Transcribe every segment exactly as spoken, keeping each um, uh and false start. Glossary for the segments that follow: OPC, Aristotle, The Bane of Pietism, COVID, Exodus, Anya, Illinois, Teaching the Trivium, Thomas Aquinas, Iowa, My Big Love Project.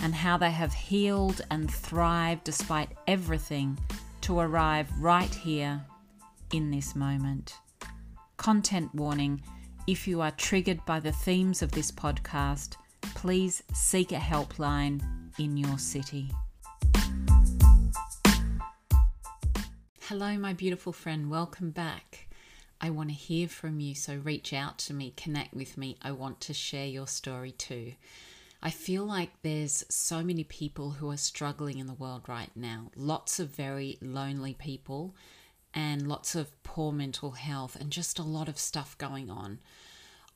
and how they have healed and thrived despite everything to arrive right here in this moment. Content warning, if you are triggered by the themes of this podcast, please seek a helpline in your city. Hello, my beautiful friend. Welcome back. I want to hear from you, so reach out to me, connect with me. I want to share your story too. I feel like there's so many people who are struggling in the world right now. Lots of very lonely people. And lots of poor mental health and just a lot of stuff going on.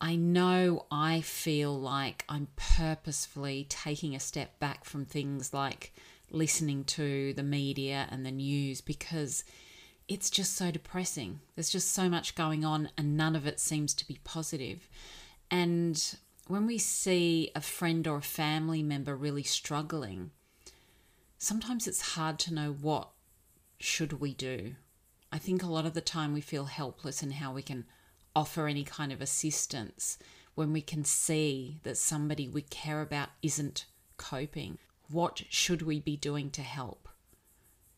I know I feel like I'm purposefully taking a step back from things like listening to the media and the news because it's just so depressing. There's just so much going on and none of it seems to be positive. And when we see a friend or a family member really struggling, sometimes it's hard to know what should we do. I think a lot of the time we feel helpless in how we can offer any kind of assistance when we can see that somebody we care about isn't coping. What should we be doing to help?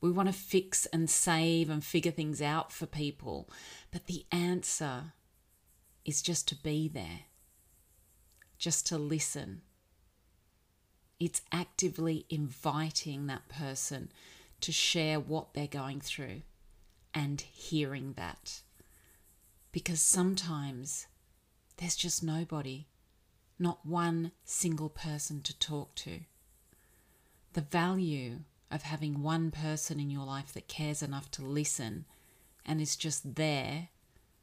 We want to fix and save and figure things out for people, but the answer is just to be there, just to listen. It's actively inviting that person to share what they're going through. And hearing that. Because sometimes there's just nobody, not one single person to talk to. The value of having one person in your life that cares enough to listen and is just there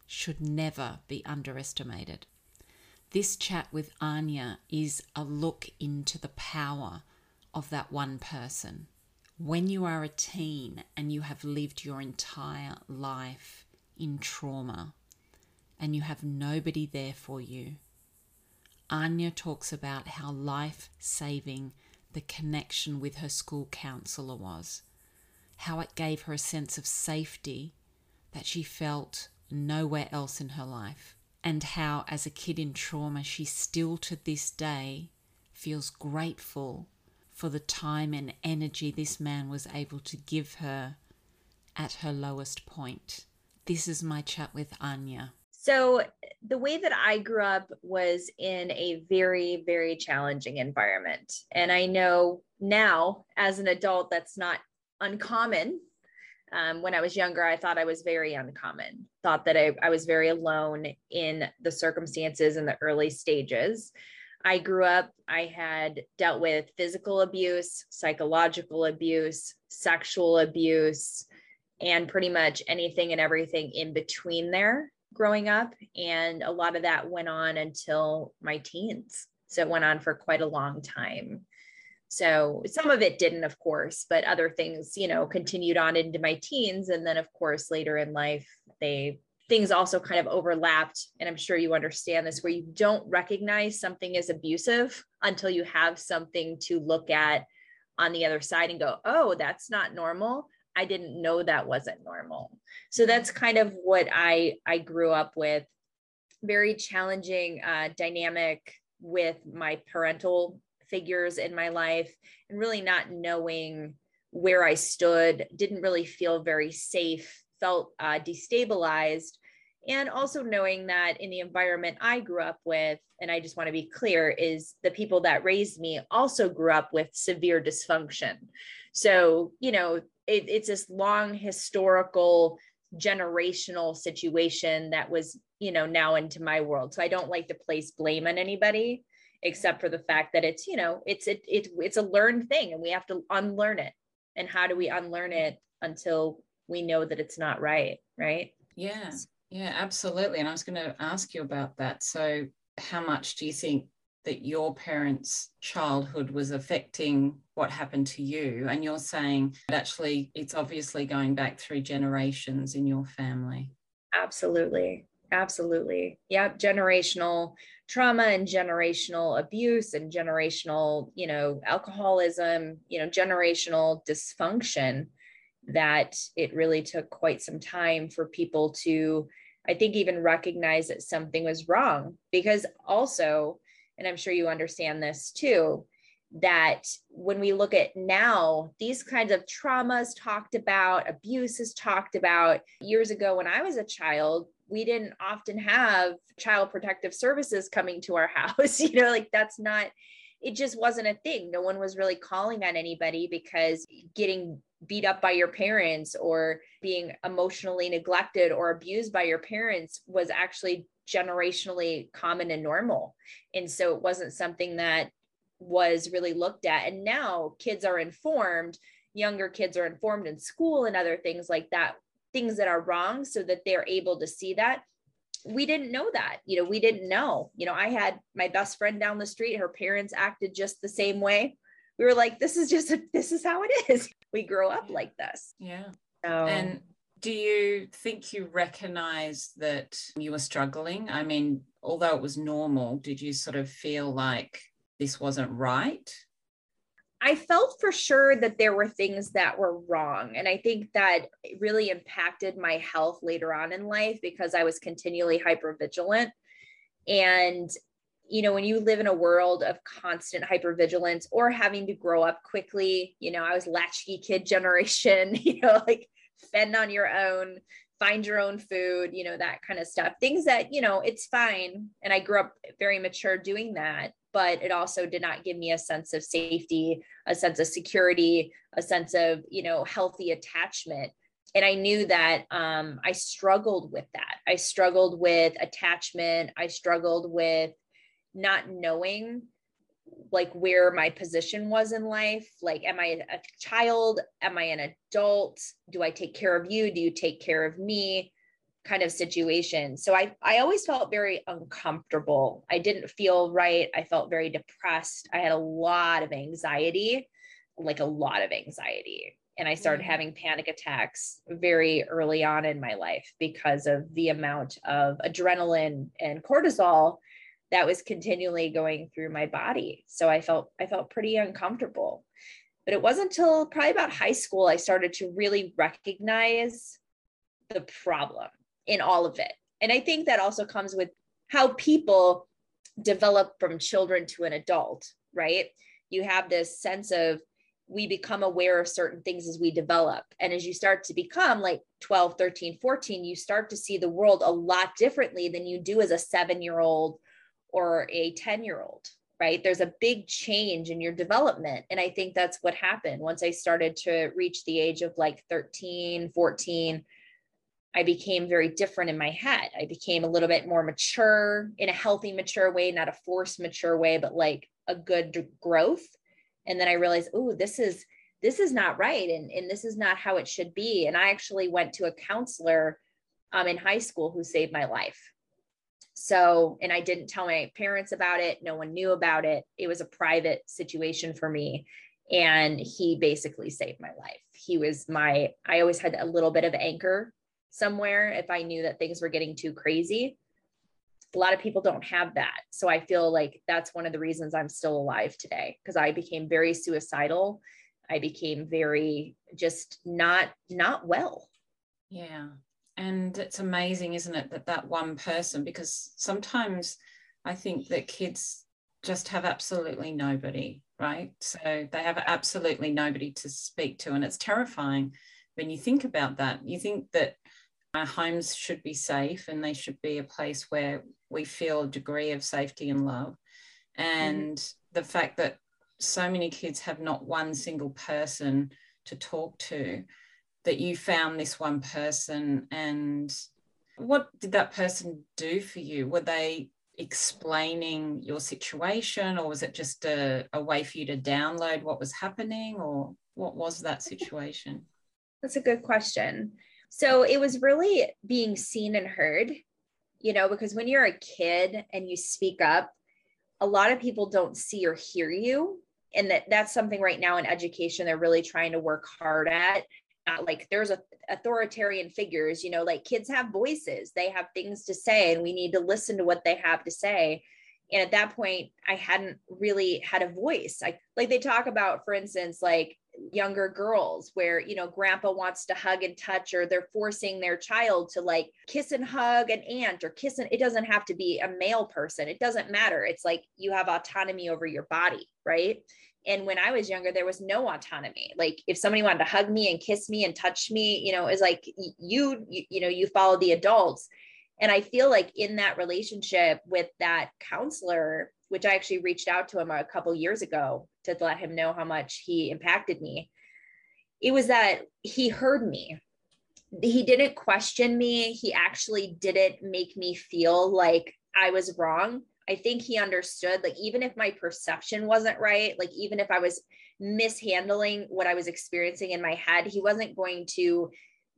should never be underestimated. This chat with Anya is a look into the power of that one person. When you are a teen and you have lived your entire life in trauma and you have nobody there for you, Anya talks about how life-saving the connection with her school counsellor was, how it gave her a sense of safety that she felt nowhere else in her life, and how as a kid in trauma she still to this day feels grateful for the time and energy this man was able to give her at her lowest point. This is my chat with Anya. So the way that I grew up was in a very, very challenging environment. And I know now as an adult, that's not uncommon. Um, when I was younger, I thought I was very uncommon, thought that I, I was very alone in the circumstances in the early stages. I grew up, I had dealt with physical abuse, psychological abuse, sexual abuse, and pretty much anything and everything in between there growing up. And a lot of that went on until my teens. So it went on for quite a long time. So some of it didn't, of course, but other things, you know, continued on into my teens. And then of course, later in life, they things also kind of overlapped, and I'm sure you understand this, where you don't recognize something as abusive until you have something to look at on the other side and go, oh, that's not normal. I didn't know that wasn't normal. So that's kind of what I, I grew up with. Very challenging uh, dynamic with my parental figures in my life and really not knowing where I stood, didn't really feel very safe, felt uh, destabilized. And also knowing that in the environment I grew up with, and I just want to be clear, is the people that raised me also grew up with severe dysfunction. So, you know, it, it's this long historical generational situation that was, you know, now into my world. So I don't like to place blame on anybody, except for the fact that it's, you know, it's, it, it, it's a learned thing and we have to unlearn it. And how do we unlearn it until we know that it's not right? Right. Yeah. Yeah, absolutely. And I was going to ask you about that. So how much do you think that your parents' childhood was affecting what happened to you? And you're saying that actually it's obviously going back through generations in your family. Absolutely. Absolutely. Yeah. Generational trauma and generational abuse and generational, you know, alcoholism, you know, generational dysfunction, that it really took quite some time for people to, I think, even recognize that something was wrong. Because also, and I'm sure you understand this too, that when we look at now, these kinds of traumas talked about, abuse is talked about. Years ago, when I was a child, we didn't often have child protective services coming to our house. You know, like that's not, it just wasn't a thing. No one was really calling on anybody, because getting beat up by your parents or being emotionally neglected or abused by your parents was actually generationally common and normal. And so it wasn't something that was really looked at. And now kids are informed, younger kids are informed in school and other things like that, things that are wrong, so that they're able to see that. We didn't know that, you know, we didn't know, you know, I had my best friend down the street, her parents acted just the same way. We were like, this is just, a, this is how it is. We grow up yeah. like this. Yeah. So. And do you think you recognize that you were struggling? I mean, although it was normal, did you sort of feel like this wasn't right? I felt for sure that there were things that were wrong. And I think that it really impacted my health later on in life, because I was continually hypervigilant. And, you know, when you live in a world of constant hypervigilance or having to grow up quickly, you know, I was latchkey kid generation, you know, like fend on your own, find your own food, you know, that kind of stuff. Things that, you know, it's fine. And I grew up very mature doing that. But it also did not give me a sense of safety, a sense of security, a sense of, you know, healthy attachment. And I knew that um, I struggled with that. I struggled with attachment. I struggled with not knowing like where my position was in life. Like, am I a child? Am I an adult? Do I take care of you? Do you take care of me? Kind of situation. So I, I always felt very uncomfortable. I didn't feel right. I felt very depressed. I had a lot of anxiety, like a lot of anxiety. And I started mm-hmm. having panic attacks very early on in my life because of the amount of adrenaline and cortisol that was continually going through my body. So I felt, I felt pretty uncomfortable, but it wasn't until probably about high school, I started to really recognize the problem in all of it. And I think that also comes with how people develop from children to an adult, right? You have this sense of, we become aware of certain things as we develop. And as you start to become like twelve, thirteen, fourteen, you start to see the world a lot differently than you do as a seven-year-old or a ten-year-old, right? There's a big change in your development. And I think that's what happened. Once I started to reach the age of like thirteen, fourteen, I became very different in my head. I became a little bit more mature in a healthy, mature way, not a forced mature way, but like a good growth. And then I realized, oh, this is, this is not right. And, and this is not how it should be. And I actually went to a counselor um, in high school who saved my life. So, and I didn't tell my parents about it. No one knew about it. It was a private situation for me. And he basically saved my life. He was my, I always had a little bit of anchor somewhere if I knew that things were getting too crazy. A lot of people don't have that. So I feel like that's one of the reasons I'm still alive today, because I became very suicidal. I became very just not, not well. Yeah. And it's amazing, isn't it, that that one person, because sometimes I think that kids just have absolutely nobody, right? So they have absolutely nobody to speak to. And it's terrifying when you think about that. You think that our homes should be safe and they should be a place where we feel a degree of safety and love. And mm-hmm. the fact that so many kids have not one single person to talk to, that you found this one person. And what did that person do for you? Were they explaining your situation, or was it just a, a way for you to download what was happening, or what was that situation? That's a good question. So it was really being seen and heard, you know, because when you're a kid and you speak up, a lot of people don't see or hear you. And that that's something right now in education, they're really trying to work hard at. Not like there's a authoritarian figures, you know, like kids have voices, they have things to say, and we need to listen to what they have to say. And at that point, I hadn't really had a voice. I, like they talk about, for instance, like younger girls where, you know, grandpa wants to hug and touch, or they're forcing their child to like kiss and hug an aunt or kiss. And it doesn't have to be a male person. It doesn't matter. It's like you have autonomy over your body. Right. And when I was younger, there was no autonomy. Like if somebody wanted to hug me and kiss me and touch me, you know, it's like you, you, you know, you follow the adults. And I feel like in that relationship with that counselor, which I actually reached out to him a couple years ago to let him know how much he impacted me, it was that he heard me. He didn't question me. He actually didn't make me feel like I was wrong. I think he understood, like, even if my perception wasn't right, like, even if I was mishandling what I was experiencing in my head, he wasn't going to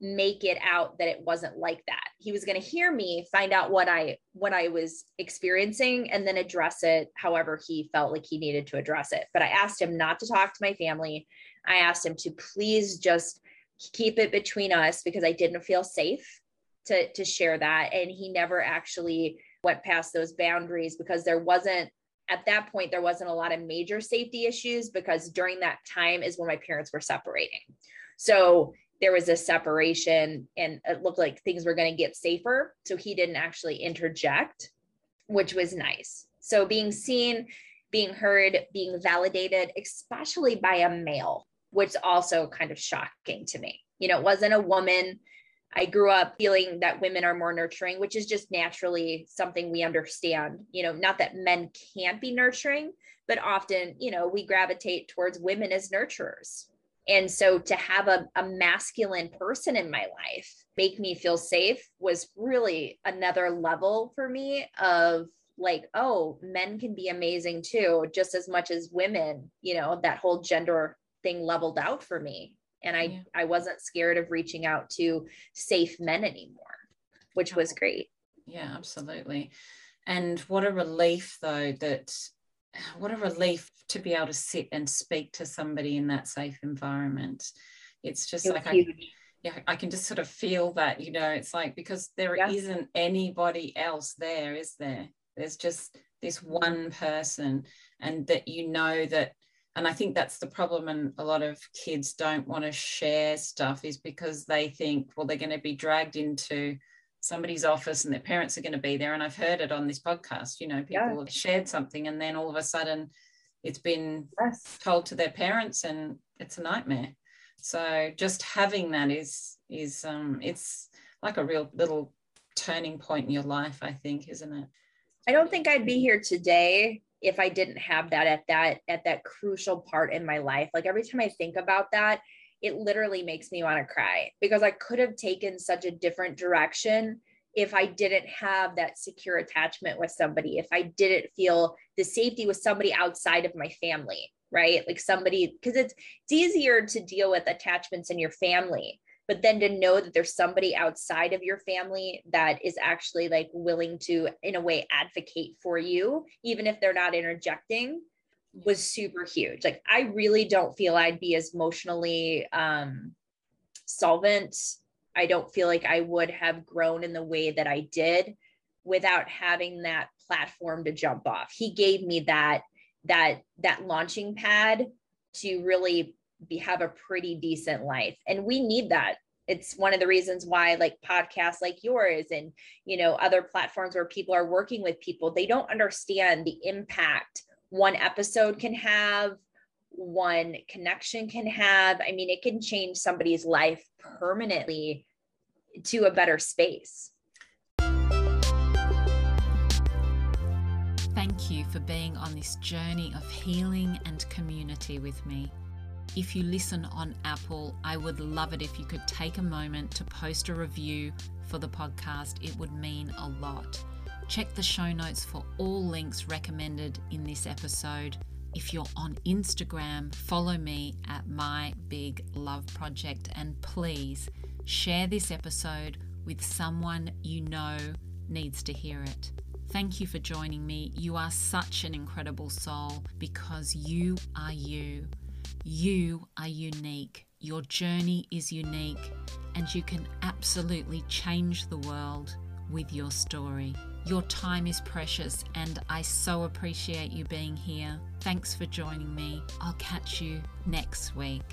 make it out that it wasn't like that. He was going to hear me, find out what I, what I was experiencing, and then address it however he felt like he needed to address it. But I asked him not to talk to my family. I asked him to please just keep it between us, because I didn't feel safe to, to share that. And he never actually went past those boundaries, because there wasn't, at that point, there wasn't a lot of major safety issues, because during that time is when my parents were separating. So there was a separation, and it looked like things were going to get safer. So he didn't actually interject, which was nice. So being seen, being heard, being validated, especially by a male, which also kind of shocking to me. You know, it wasn't a woman. I grew up feeling that women are more nurturing, which is just naturally something we understand, you know, not that men can't be nurturing, but often, you know, we gravitate towards women as nurturers. And so to have a, a masculine person in my life make me feel safe was really another level for me of like, oh, men can be amazing too, just as much as women. You know, that whole gender thing leveled out for me. And I, yeah. I wasn't scared of reaching out to safe men anymore, which was great. Yeah, absolutely. And what a relief though, that what a relief to be able to sit and speak to somebody in that safe environment. It's just it's like, I, yeah, I can just sort of feel that, you know, it's like, because there yeah. isn't anybody else there, is there? There's just this one person, and that, you know, that. And I think that's the problem, and a lot of kids don't want to share stuff is because they think, well, they're going to be dragged into somebody's office and their parents are going to be there. And I've heard it on this podcast, you know, people yeah. have shared something, and then all of a sudden it's been yes. told to their parents, and it's a nightmare. So just having that is, is um, it's like a real little turning point in your life, I think, isn't it? I don't think I'd be here today if I didn't have that at that, at that crucial part in my life. Like every time I think about that, it literally makes me want to cry, because I could have taken such a different direction if I didn't have that secure attachment with somebody, if I didn't feel the safety with somebody outside of my family, right? Like somebody, because it's, it's easier to deal with attachments in your family, but then to know that there's somebody outside of your family that is actually like willing to, in a way, advocate for you, even if they're not interjecting, was super huge. Like, I really don't feel I'd be as emotionally um, solvent. I don't feel like I would have grown in the way that I did without having that platform to jump off. He gave me that, that, that launching pad to really be, have a pretty decent life. And we need that. It's one of the reasons why, like, podcasts like yours and, you know, other platforms where people are working with people, they don't understand the impact one episode can have, one connection can have. I mean, it can change somebody's life permanently to a better space. Thank you for being on this journey of healing and community with me. If you listen on Apple, I would love it if you could take a moment to post a review for the podcast. It would mean a lot. Check the show notes for all links recommended in this episode. If you're on Instagram, follow me at My Big Love Project, and please share this episode with someone you know needs to hear it. Thank you for joining me. You are such an incredible soul because you are you. You are unique. Your journey is unique, and you can absolutely change the world with your story. Your time is precious, and I so appreciate you being here. Thanks for joining me. I'll catch you next week.